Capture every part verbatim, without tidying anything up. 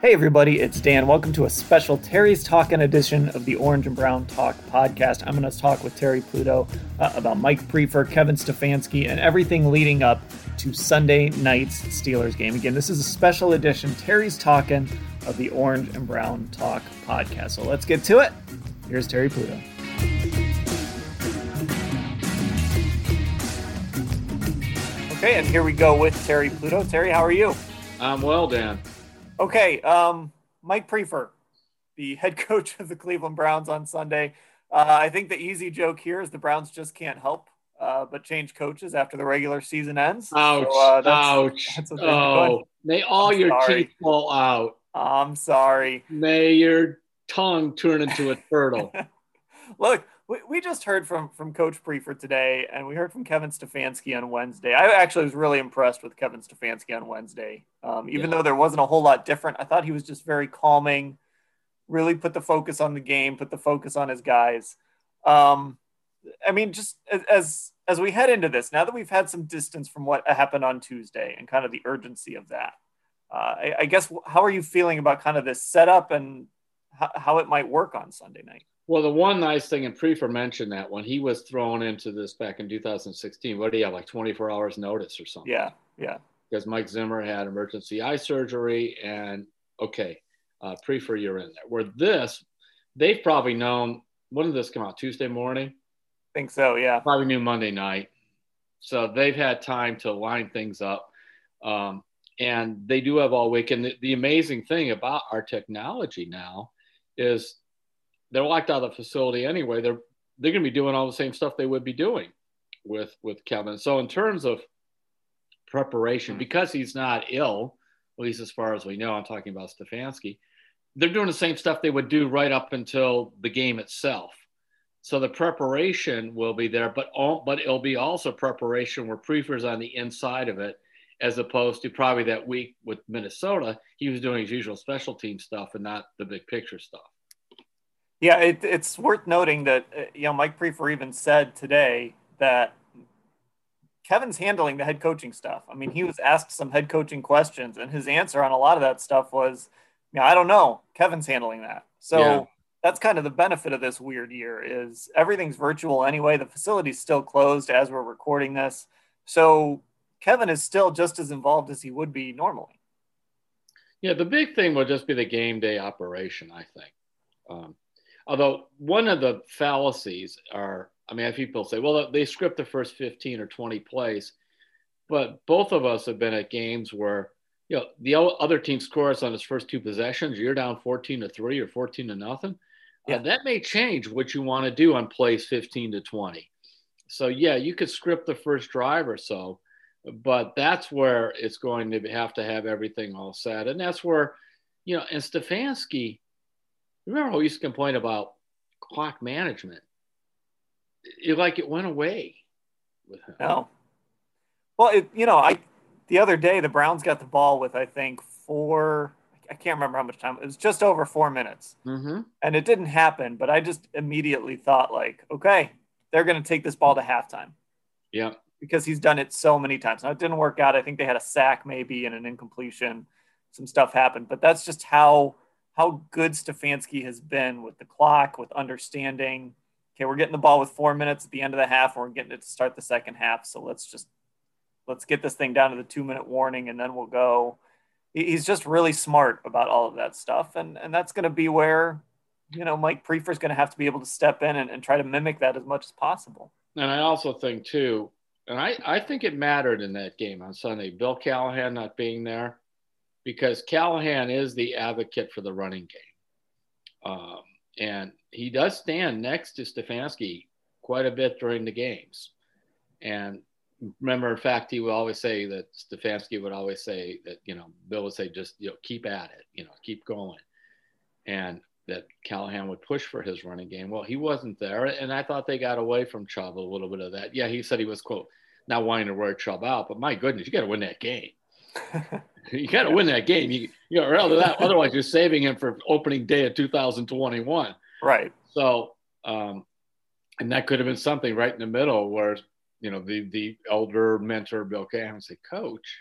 Hey everybody, it's Dan. Welcome to a special Terry's Talkin' edition of the Orange and Brown Talk podcast. I'm going to talk with Terry Pluto uh, about Mike Priefer, Kevin Stefanski, and everything leading up to Sunday night's Steelers game. Again, this is a special edition, Terry's Talkin' of the Orange and Brown Talk podcast. So let's get to it. Here's Terry Pluto. Okay, and here we go with Terry Pluto. Terry, how are you? I'm well, Dan. Okay, um, Mike Priefer, the head coach of the Cleveland Browns on Sunday. Uh, I think the easy joke here is the Browns just can't help uh, but change coaches after the regular season ends. Ouch, so, uh, that's, ouch. That's oh, may all I'm your sorry. teeth fall out. I'm sorry. May your tongue turn into a turtle. Look, we, we just heard from, from Coach Priefer today, and we heard from Kevin Stefanski on Wednesday. I actually was really impressed with Kevin Stefanski on Wednesday. Um, even yeah. though there wasn't a whole lot different, I thought he was just very calming, really put the focus on the game, put the focus on his guys. Um, I mean, just as as we head into this, now that we've had some distance from what happened on Tuesday and kind of the urgency of that, uh, I, I guess, how are you feeling about kind of this setup and how, how it might work on Sunday night? Well, the one nice thing, and Priefer mentioned that when he was thrown into this back in two thousand sixteen, what do you have, like twenty-four hours notice or something? Yeah, yeah. Because Mike Zimmer had emergency eye surgery, and okay, uh, Priefer, you're in there. Where this, they've probably known, when did this come out, Tuesday morning? I think so, yeah. Probably knew Monday night. So they've had time to line things up. Um, and they do have all week. And the, the amazing thing about our technology now is – they're locked out of the facility anyway. They're they're going to be doing all the same stuff they would be doing with with Kevin. So in terms of preparation, because he's not ill, at least as far as we know, I'm talking about Stefanski, they're doing the same stuff they would do right up until the game itself. So the preparation will be there, but all, but it'll be also preparation where Priefer's on the inside of it, as opposed to probably that week with Minnesota, he was doing his usual special team stuff and not the big picture stuff. Yeah, it, it's worth noting that, you know, Mike Priefer even said today that Kevin's handling the head coaching stuff. I mean, he was asked some head coaching questions, and his answer on a lot of that stuff was, you know, I don't know, Kevin's handling that. So yeah. That's kind of the benefit of this weird year is everything's virtual anyway. The facility's still closed as we're recording this. So Kevin is still just as involved as he would be normally. Yeah, the big thing will just be the game day operation, I think. Um, Although one of the fallacies are, I mean, people say, well, they script the first fifteen or twenty plays, but both of us have been at games where, you know, the other team scores on its first two possessions. You're down fourteen to three or fourteen to nothing. Yeah. Uh, that may change what you want to do on plays fifteen to twenty. So yeah, you could script the first drive or so, but that's where it's going to have to have everything all set. And that's where, you know, and Stefanski, remember how we used to complain about clock management? It, like it went away with him. No. Well, it, you know, I the other day the Browns got the ball with I think four. I can't remember how much time. It was just over four minutes, mm-hmm. and it didn't happen. But I just immediately thought, like, okay, they're going to take this ball to halftime. Yeah, because he's done it so many times. Now it didn't work out. I think they had a sack maybe and an incompletion. Some stuff happened, but that's just how. how good Stefanski has been with the clock, with understanding, okay, we're getting the ball with four minutes at the end of the half, and we're getting it to start the second half. So let's just, let's get this thing down to the two minute warning and then we'll go. He's just really smart about all of that stuff. And, and that's going to be where, you know, Mike Priefer is going to have to be able to step in and, and try to mimic that as much as possible. And I also think too, and I, I think it mattered in that game on Sunday, Bill Callahan not being there. Because Callahan is the advocate for the running game. Um, And he does stand next to Stefanski quite a bit during the games. And remember, in fact, he would always say that Stefanski would always say that, you know, Bill would say, just, you know, keep at it, you know, keep going. And that Callahan would push for his running game. Well, he wasn't there. And I thought they got away from Chubb a little bit of that. Yeah, he said he was, quote, not wanting to wear Chubb out, but my goodness, you got to win that game. You got to win that game. You, you know, or otherwise you're saving him for opening day of two thousand twenty-one. Right. So, um, and that could have been something right in the middle where, you know, the the elder mentor, Bill Callahan, said, Coach,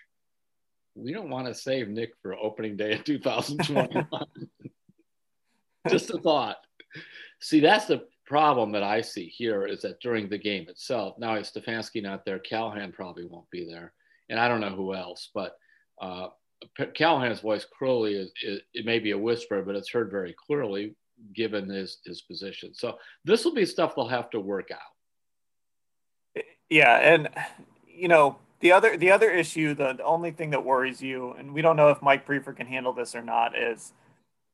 we don't want to save Nick for opening day of two thousand twenty-one. Just a thought. See, that's the problem that I see here is that during the game itself, now is Stefanski not there, Callahan probably won't be there. And I don't know who else, but uh, Callahan's voice clearly is, is, it may be a whisper, but it's heard very clearly given his, his position. So this will be stuff they'll have to work out. Yeah. And, you know, the other, the other issue, the, the only thing that worries you, and we don't know if Mike Priefer can handle this or not, is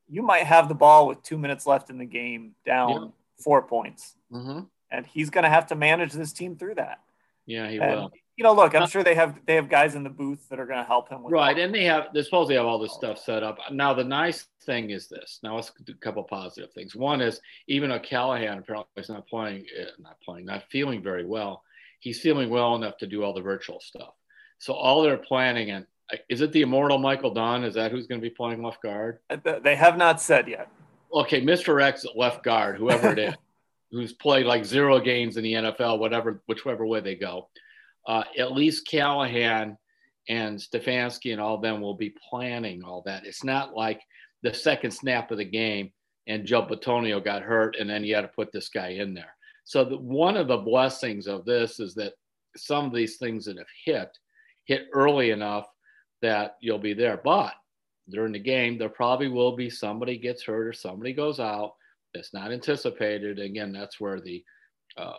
you might have the ball with two minutes left in the game down yeah. four points. Mm-hmm. And he's going to have to manage this team through that. Yeah, he and, will. You know, look, I'm sure they have they have guys in the booth that are going to help him with right, that. And they have they suppose they have all this stuff set up. Now the nice thing is this. Now let's do a couple positive things. One is even though Callahan apparently is not playing, not playing, not feeling very well, he's feeling well enough to do all the virtual stuff. So all they're planning and is it the immortal Michael Dunn? Is that who's going to be playing left guard? They have not said yet. Okay, Mister X at left guard, whoever it is, who's played like zero games in the N F L, whatever, whichever way they go. Uh, at least Callahan and Stefanski and all of them will be planning all that. It's not like the second snap of the game and Joel Bitonio got hurt and then you had to put this guy in there. So the, one of the blessings of this is that some of these things that have hit, hit early enough that you'll be there. But during the game, there probably will be somebody gets hurt or somebody goes out that's not anticipated. Again, that's where the uh,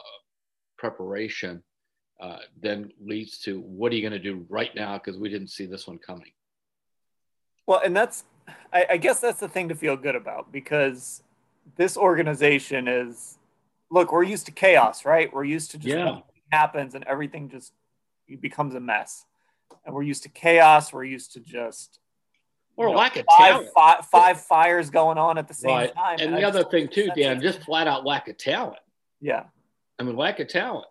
preparation Uh, then leads to what are you going to do right now because we didn't see this one coming. Well, and that's, I, I guess that's the thing to feel good about because this organization is, look, we're used to chaos, right? We're used to just yeah. everything happens and everything just it becomes a mess. And we're used to chaos. We're used to just or know, lack of five, five, five fires going on at the same right. time. And, and the I other thing too, Dan, just flat out lack of talent. Yeah. I mean, lack of talent.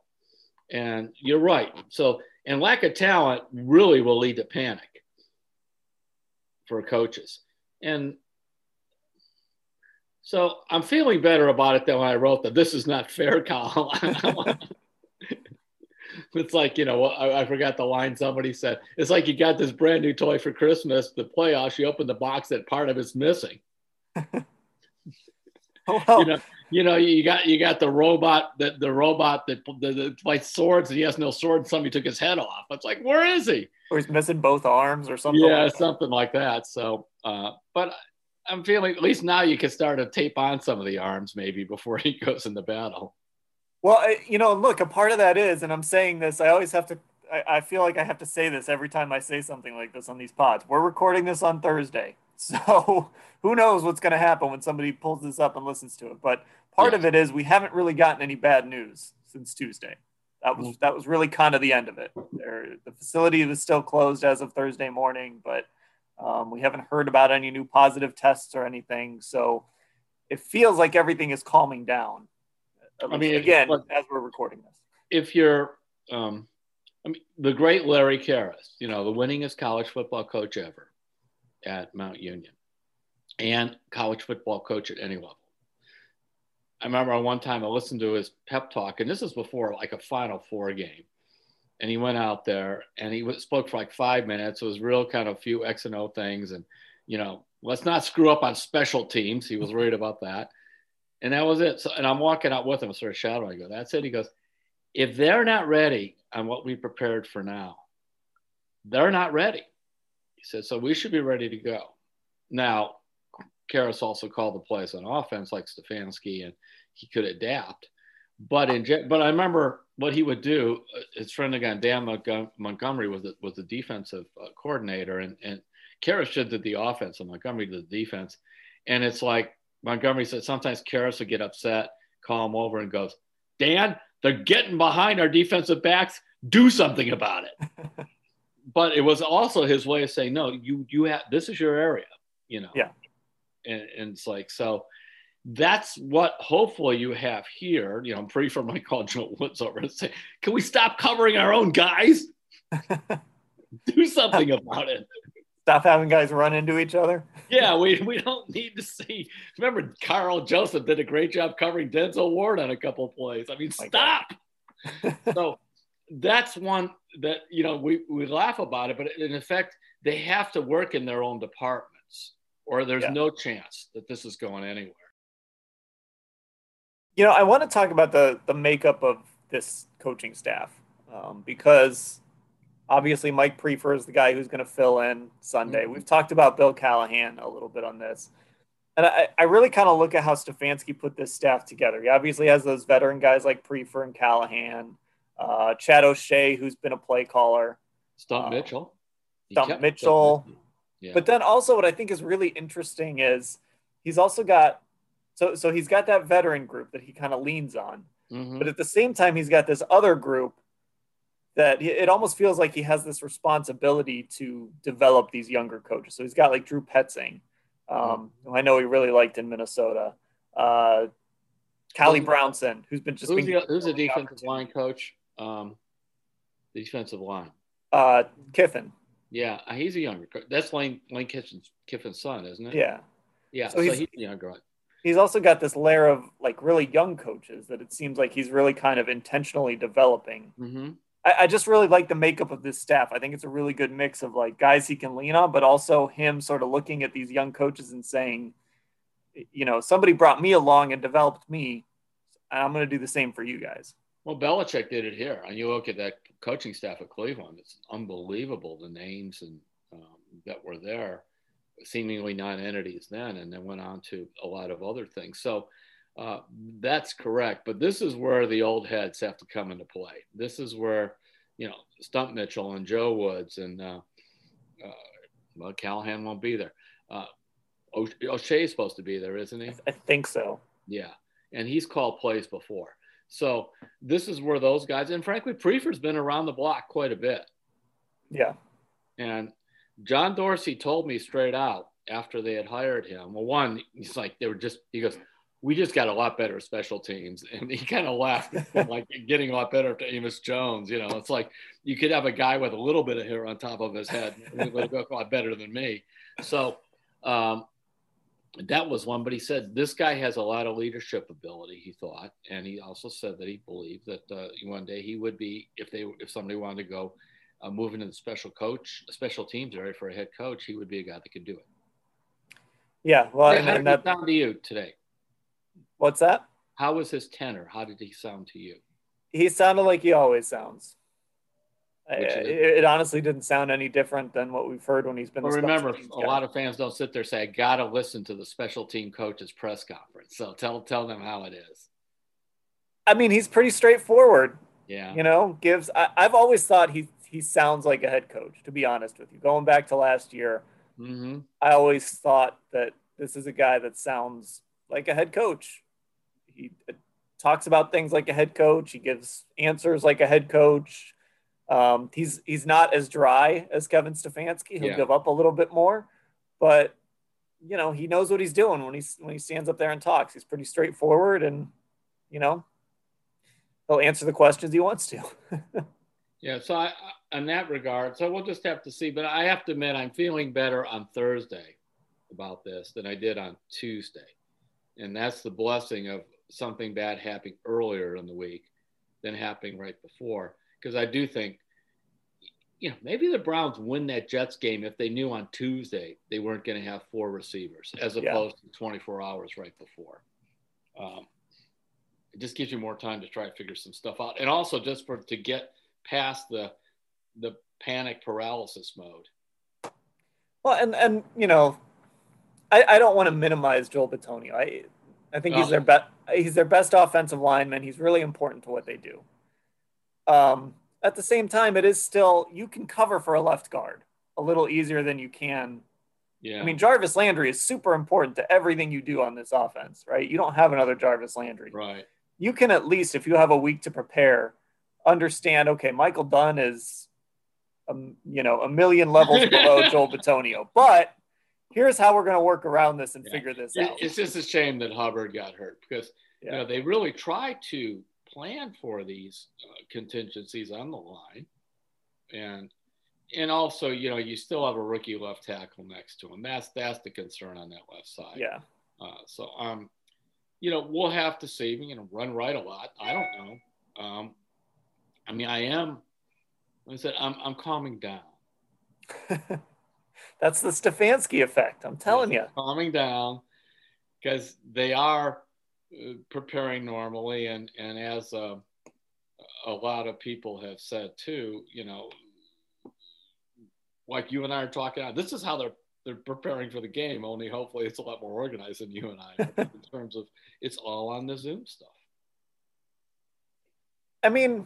And you're right. So, and lack of talent really will lead to panic for coaches. And so I'm feeling better about it than when I wrote that this is not fair column. It's like, you know, I, I forgot the line somebody said. It's like you got this brand new toy for Christmas, the playoffs, you open the box that part of it's missing. Oh, well. You know, you know, you got you got the robot that the robot that the fights swords and he has no sword. And somebody took his head off. It's like, where is he? Or he's missing both arms or something. Yeah, like something that. like that. So, uh, but I'm feeling at least now you can start to tape on some of the arms maybe before he goes into battle. Well, I, you know, look, a part of that is, and I'm saying this, I always have to. I, I feel like I have to say this every time I say something like this on these pods. We're recording this on Thursday. So who knows what's going to happen when somebody pulls this up and listens to it. But part yeah. of it is we haven't really gotten any bad news since Tuesday. That was that was really kind of the end of it. There, the facility was still closed as of Thursday morning, but um, we haven't heard about any new positive tests or anything. So it feels like everything is calming down. I mean, again, look, as we're recording this. If you're um, I mean, the great Larry Karras, you know, the winningest college football coach ever at Mount Union and college football coach at any level. I remember one time I listened to his pep talk, and this is before like a Final Four game. And he went out there and he spoke for like five minutes. It was real kind of a few X and O things. And, you know, let's not screw up on special teams. He was worried about that. And that was it. So, and I'm walking out with him, sort of shadowing. I go, that's it. He goes, if they're not ready on what we prepared for now, they're not ready. He said, so we should be ready to go. Now, Karras also called the plays on offense like Stefanski, and he could adapt. But in but I remember what he would do. His friend again, Dan Montgomery, was the, was the defensive coordinator, and and Karras did the offense, and Montgomery did the defense. And it's like Montgomery said sometimes Karras would get upset, call him over and goes, Dan, they're getting behind our defensive backs. Do something about it. But it was also his way of saying, no, you you have, this is your area, you know. Yeah. And, and it's like, so that's what hopefully you have here. You know, I'm pretty sure I called Joe Woods over and say, can we stop covering our own guys? Do something about it. Stop having guys run into each other. Yeah, we, we don't need to see. Remember, Carl Joseph did a great job covering Denzel Ward on a couple of plays. I mean, My stop. So that's one that, you know, we, we laugh about it, but in effect, they have to work in their own departments or there's yeah. no chance that this is going anywhere. You know, I want to talk about the, the makeup of this coaching staff um, because – obviously, Mike Priefer is the guy who's going to fill in Sunday. Mm-hmm. We've talked about Bill Callahan a little bit on this. And I, I really kind of look at how Stefanski put this staff together. He obviously has those veteran guys like Priefer and Callahan, uh, Chad O'Shea, who's been a play caller. Stump uh, Mitchell. Stump Mitchell. Yeah. But then also what I think is really interesting is he's also got so, – so he's got that veteran group that he kind of leans on. Mm-hmm. But at the same time, he's got this other group that it almost feels like he has this responsibility to develop these younger coaches. So he's got like Drew Petzing, um, mm-hmm. who I know he really liked in Minnesota. Uh, Callie Brownson, who's been just who's being the, who's the defensive line coach? Um, the defensive line. Uh, Kiffin. Yeah, he's a younger coach. That's Lane Lane Kiffin's, Kiffin's son, isn't it? Yeah, yeah. So, so he's, he's a younger one. He's also got this layer of like really young coaches that it seems like he's really kind of intentionally developing. Mm-hmm. I just really like the makeup of this staff. I think it's a really good mix of like guys he can lean on, but also him sort of looking at these young coaches and saying, you know, somebody brought me along and developed me, and I'm going to do the same for you guys. Well, Belichick did it here. And you look at that coaching staff at Cleveland, it's unbelievable the names and um, that were there, seemingly non-entities then, and then went on to a lot of other things. So Uh, that's correct. But this is where the old heads have to come into play. This is where, you know, Stump Mitchell and Joe Woods and, uh, uh, well, Callahan won't be there. Uh, o- O'Shea is supposed to be there, isn't he? I think so. Yeah. And he's called plays before. So this is where those guys, and frankly, Priefer's been around the block quite a bit. Yeah. And John Dorsey told me straight out after they had hired him, well, one, he's like, they were just, he goes, we just got a lot better special teams. And he kind of laughed like getting a lot better to Amos Jones. You know, it's like you could have a guy with a little bit of hair on top of his head. It would look a lot better than me. So um, that was one, but he said, this guy has a lot of leadership ability, he thought. And he also said that he believed that uh, one day he would be, if they, if somebody wanted to go uh, move into the special coach, special teams area for a head coach, he would be a guy that could do it. Yeah. Well, yeah, I mean, that's down to you today. What's that? How was his tenor? How did he sound to you? He sounded like he always sounds. It, it honestly didn't sound any different than what we've heard when he's been. Well, remember, a lot of fans don't sit there and say, I got to listen to the special team coach's press conference. So tell tell them how it is. I mean, he's pretty straightforward. Yeah. You know, gives. I, I've always thought he, he sounds like a head coach, to be honest with you. Going back to last year, mm-hmm. I always thought that this is a guy that sounds like a head coach. He talks about things like a head coach. He gives answers like a head coach. Um, he's he's not as dry as Kevin Stefanski. He'll yeah. give up a little bit more, but you know he knows what he's doing when he when he stands up there and talks. He's pretty straightforward, and you know he'll answer the questions he wants to. yeah. So I, in that regard, so we'll just have to see. But I have to admit, I'm feeling better on Thursday about this than I did on Tuesday, and that's the blessing of something bad happening earlier in the week than happening right before. Because I do think, you know, maybe the Browns win that Jets game if they knew on Tuesday they weren't going to have four receivers as opposed yeah. to twenty-four hours right before. Um, it just gives you more time to try to figure some stuff out. And also just for to get past the the panic paralysis mode. Well, and, and you know, I, I don't want to minimize Joel Bitonio. I I think he's their best. He's their best offensive lineman. He's really important to what they do. Um, at the same time, it is still you can cover for a left guard a little easier than you can Yeah. I mean, Jarvis Landry is super important to everything you do on this offense, right? You don't have another Jarvis Landry. Right. You can at least, if you have a week to prepare, understand, okay, Michael Dunn is, um, you know, a million levels below Joel Bitonio, but here's how we're going to work around this and yeah. figure this it, out. It's just a shame that Hubbard got hurt because yeah. you know, they really try to plan for these uh, contingencies on the line. And, and also, you know, you still have a rookie left tackle next to him. That's, that's the concern on that left side. Yeah. Uh, so, um, you know, we'll have to see. We're going to run right a lot. I don't know. Um, I mean, I am, like I said, I'm, I'm calming down. That's the Stefanski effect. I'm telling yes, you. I'm calming down because they are uh, preparing normally. And, and as uh, a lot of people have said too, you know, like you and I are talking out, this is how they're they're preparing for the game, only hopefully it's a lot more organized than you and I are in terms of it's all on the Zoom stuff. I mean,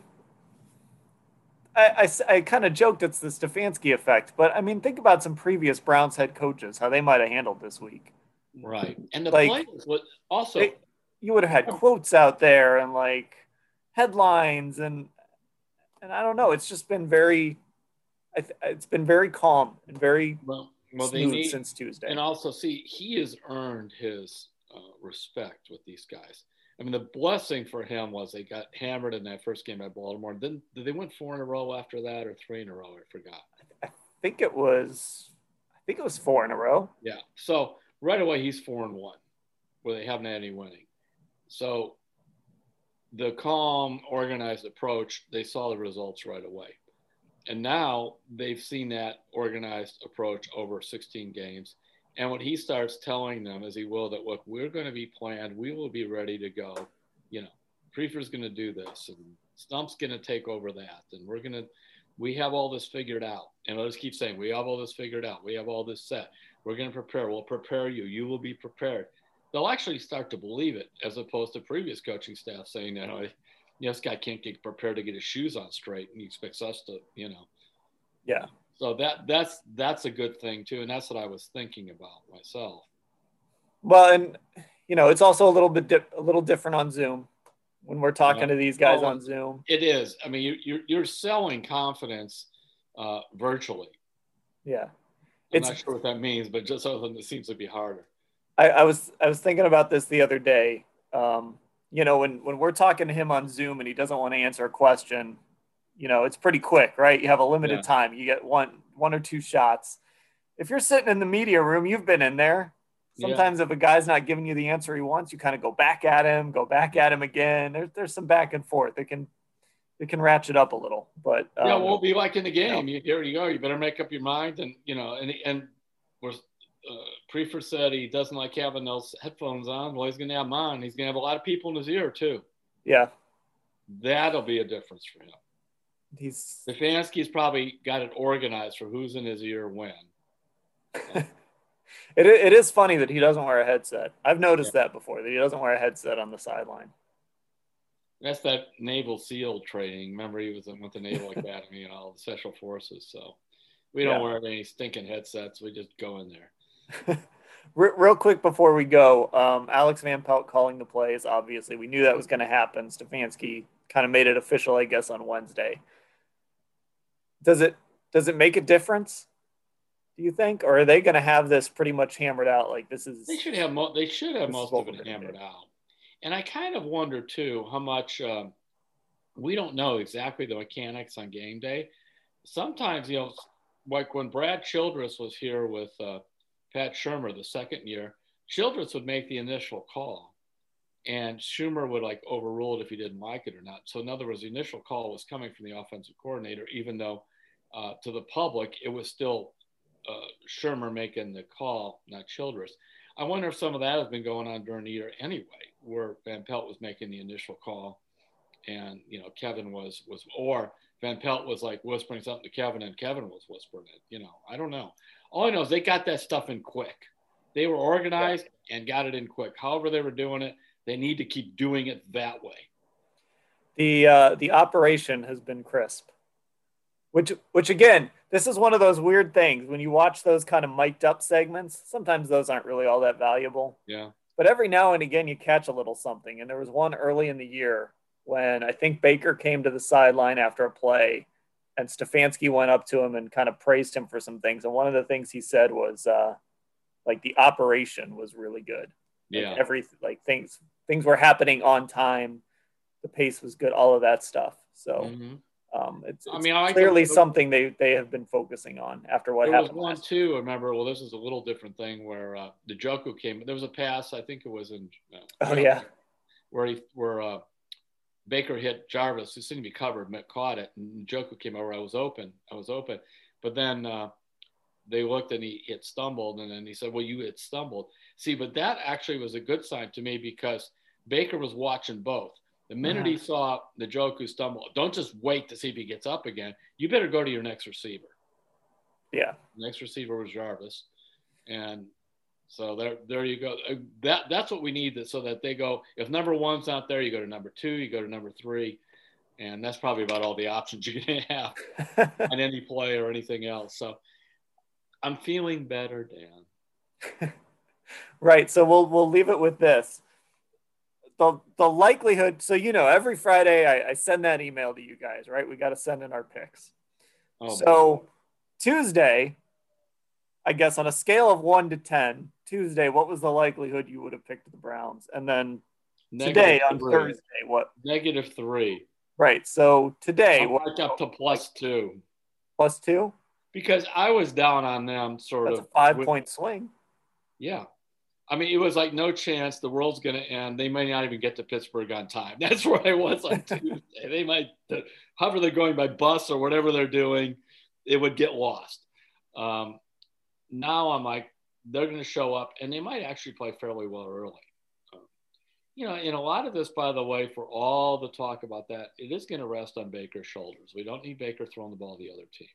I, I, I kind of joked it's the Stefanski effect, but I mean, think about some previous Browns head coaches, how they might have handled this week. Right. And the like, players would also. It, you would have had quotes out there and like headlines and, and I don't know, it's just been very – it's been very calm and very well, well, smooth need, since Tuesday. And also, see, he has earned his uh, respect with these guys. I mean, the blessing for him was they got hammered in that first game at Baltimore. Then they went four in a row after that, or three in a row. I forgot. I think it was. I think it was four in a row. Yeah. So right away, he's four and one, where they haven't had any winning. So the calm, organized approach, they saw the results right away. And now they've seen that organized approach over sixteen games. And what he starts telling them is he will that, look, we're going to be planned. We will be ready to go. You know, Priefer's going to do this and Stump's going to take over that. And we're going to, we have all this figured out. And let's keep saying, we have all this figured out. We have all this set. We're going to prepare. We'll prepare you. You will be prepared. They'll actually start to believe it as opposed to previous coaching staff saying, you know, you know, this guy can't get prepared to get his shoes on straight and he expects us to, you know. Yeah. So that that's that's a good thing too. And that's what I was thinking about myself. Well, and you know, it's also a little bit di- a little different on Zoom when we're talking you know, to these guys well, on Zoom. It is. I mean, you you're you're selling confidence uh virtually. Yeah. I'm it's, not sure what that means, but just other than it seems to be harder. I, I was I was thinking about this the other day. Um You know, when, when we're talking to him on Zoom and he doesn't want to answer a question, you know, it's pretty quick, right? You have a limited yeah. time. You get one one or two shots. If you're sitting in the media room, you've been in there. Sometimes yeah. if a guy's not giving you the answer he wants, you kind of go back at him, go back at him again. There's there's some back and forth. It can it can ratchet up a little. But um, yeah, it won't be like in the game. You know, you, here you go. You better make up your mind. And, you know, and and we're – Uh, Priefer said he doesn't like having those headphones on. Well, he's going to have mine. He's going to have a lot of people in his ear too. Yeah, that'll be a difference for him. He's Stefanski's probably got it organized for who's in his ear when. Uh, it it is funny that he doesn't wear a headset. I've noticed yeah. that before that he doesn't wear a headset on the sideline. That's that Naval SEAL training. Remember, he was with the Naval Academy and all the Special Forces. So we don't yeah. wear any stinking headsets. We just go in there. Real quick before we go, um, Alex Van Pelt calling the plays. Obviously, we knew that was going to happen. Stefanski kind of made it official, I guess, on Wednesday. Does it does it make a difference? Do you think, or are they going to have this pretty much hammered out? Like this is they should have mo- they should have most of it hammered do. out. And I kind of wonder too how much um, we don't know exactly the mechanics on game day. Sometimes you know, like when Brad Childress was here with. Uh, Pat Shurmur, the second year, Childress would make the initial call and Shurmur would like overrule it if he didn't like it or not. So in other words, the initial call was coming from the offensive coordinator, even though uh, to the public, it was still uh, Shurmur making the call, not Childress. I wonder if some of that has been going on during the year anyway, where Van Pelt was making the initial call and, you know, Kevin was, was, or Van Pelt was like whispering something to Kevin and Kevin was whispering it, you know, I don't know. All I know is they got that stuff in quick. They were organized yeah. and got it in quick. However they were doing it, they need to keep doing it that way. The uh, the operation has been crisp, which which again, this is one of those weird things when you watch those kind of mic'd up segments. Sometimes those aren't really all that valuable. Yeah. But every now and again, you catch a little something. And there was one early in the year when I think Baker came to the sideline after a play and Stefanski went up to him and kind of praised him for some things. And one of the things he said was uh, like the operation was really good. Yeah. Like every, like things, things were happening on time. The pace was good, all of that stuff. So mm-hmm. um, it's, it's I mean, I clearly can... something they, they have been focusing on after what there happened. There was one last too, I remember, well, this is a little different thing where uh, Njoku came, there was a pass, I think it was in, uh, oh yeah, where he, where uh, Baker hit Jarvis, who seemed to be covered, caught it, and Njoku came over, I was open, I was open. But then uh, they looked and he hit stumbled, and then he said, well, you hit stumbled. See, but that actually was a good sign to me because Baker was watching both. The minute uh-huh. he saw Njoku stumble, don't just wait to see if he gets up again. You better go to your next receiver. Yeah. The next receiver was Jarvis. And so there there you go. That That's what we need, so that they go, if number one's not there, you go to number two, you go to number three. And that's probably about all the options you're going to have on any play or anything else. So I'm feeling better, Dan. Right. So we'll we'll leave it with this. The the likelihood, so you know, every Friday I, I send that email to you guys, right? We got to send in our picks. Oh, so man. Tuesday, I guess on a scale of one to ten, Tuesday, what was the likelihood you would have picked the Browns? And then negative today on three. Thursday, what? Negative three. Right. So today, I'm what? Up to plus two. Plus two? Because I was down on them sort That's of. A five with, point swing. Yeah. I mean, it was like no chance. The world's going to end. They may not even get to Pittsburgh on time. That's where I was on Tuesday. They might, however they're going by bus or whatever they're doing, it would get lost. Um, now I'm like, they're going to show up, and they might actually play fairly well early. Um, you know, and a lot of this, by the way, for all the talk about that, it is going to rest on Baker's shoulders. We don't need Baker throwing the ball to the other team.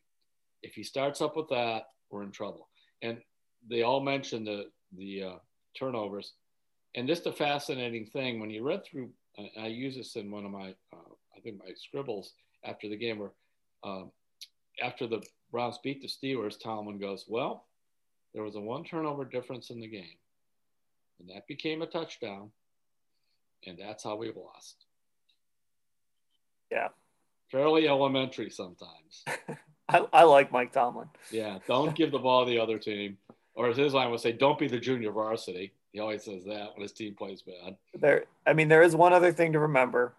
If he starts up with that, we're in trouble. And they all mentioned the the uh, – turnovers. And just a fascinating thing when you read through, I use this in one of my, uh, I think my scribbles after the game where um, after the Browns beat the Steelers, Tomlin goes, well, there was a one turnover difference in the game and that became a touchdown and that's how we lost. Yeah. Fairly elementary sometimes. I, I like Mike Tomlin. Yeah. Don't give the ball to the other team. Or as his line would say, don't be the junior varsity. He always says that when his team plays bad. There, I mean, there is one other thing to remember.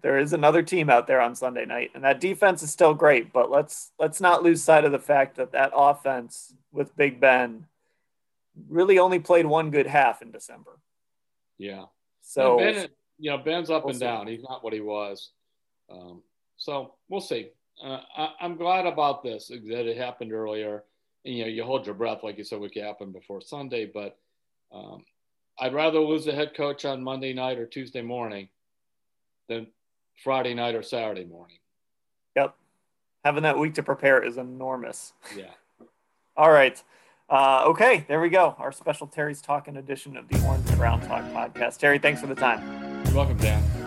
There is another team out there on Sunday night, and that defense is still great, but let's let's not lose sight of the fact that that offense with Big Ben really only played one good half in December. Yeah. So, and Ben, you know, Ben's up we'll and down. See. He's not what he was. Um, so we'll see. Uh, I, I'm glad about this, that it happened earlier. You know, you hold your breath, like you said, what could happen before Sunday. But um, I'd rather lose the head coach on Monday night or Tuesday morning than Friday night or Saturday morning. Yep. Having that week to prepare is enormous. Yeah. All right. Uh, okay, there we go. Our special Terry's Talking edition of the Orange and Brown Talk podcast. Terry, thanks for the time. You're welcome, Dan.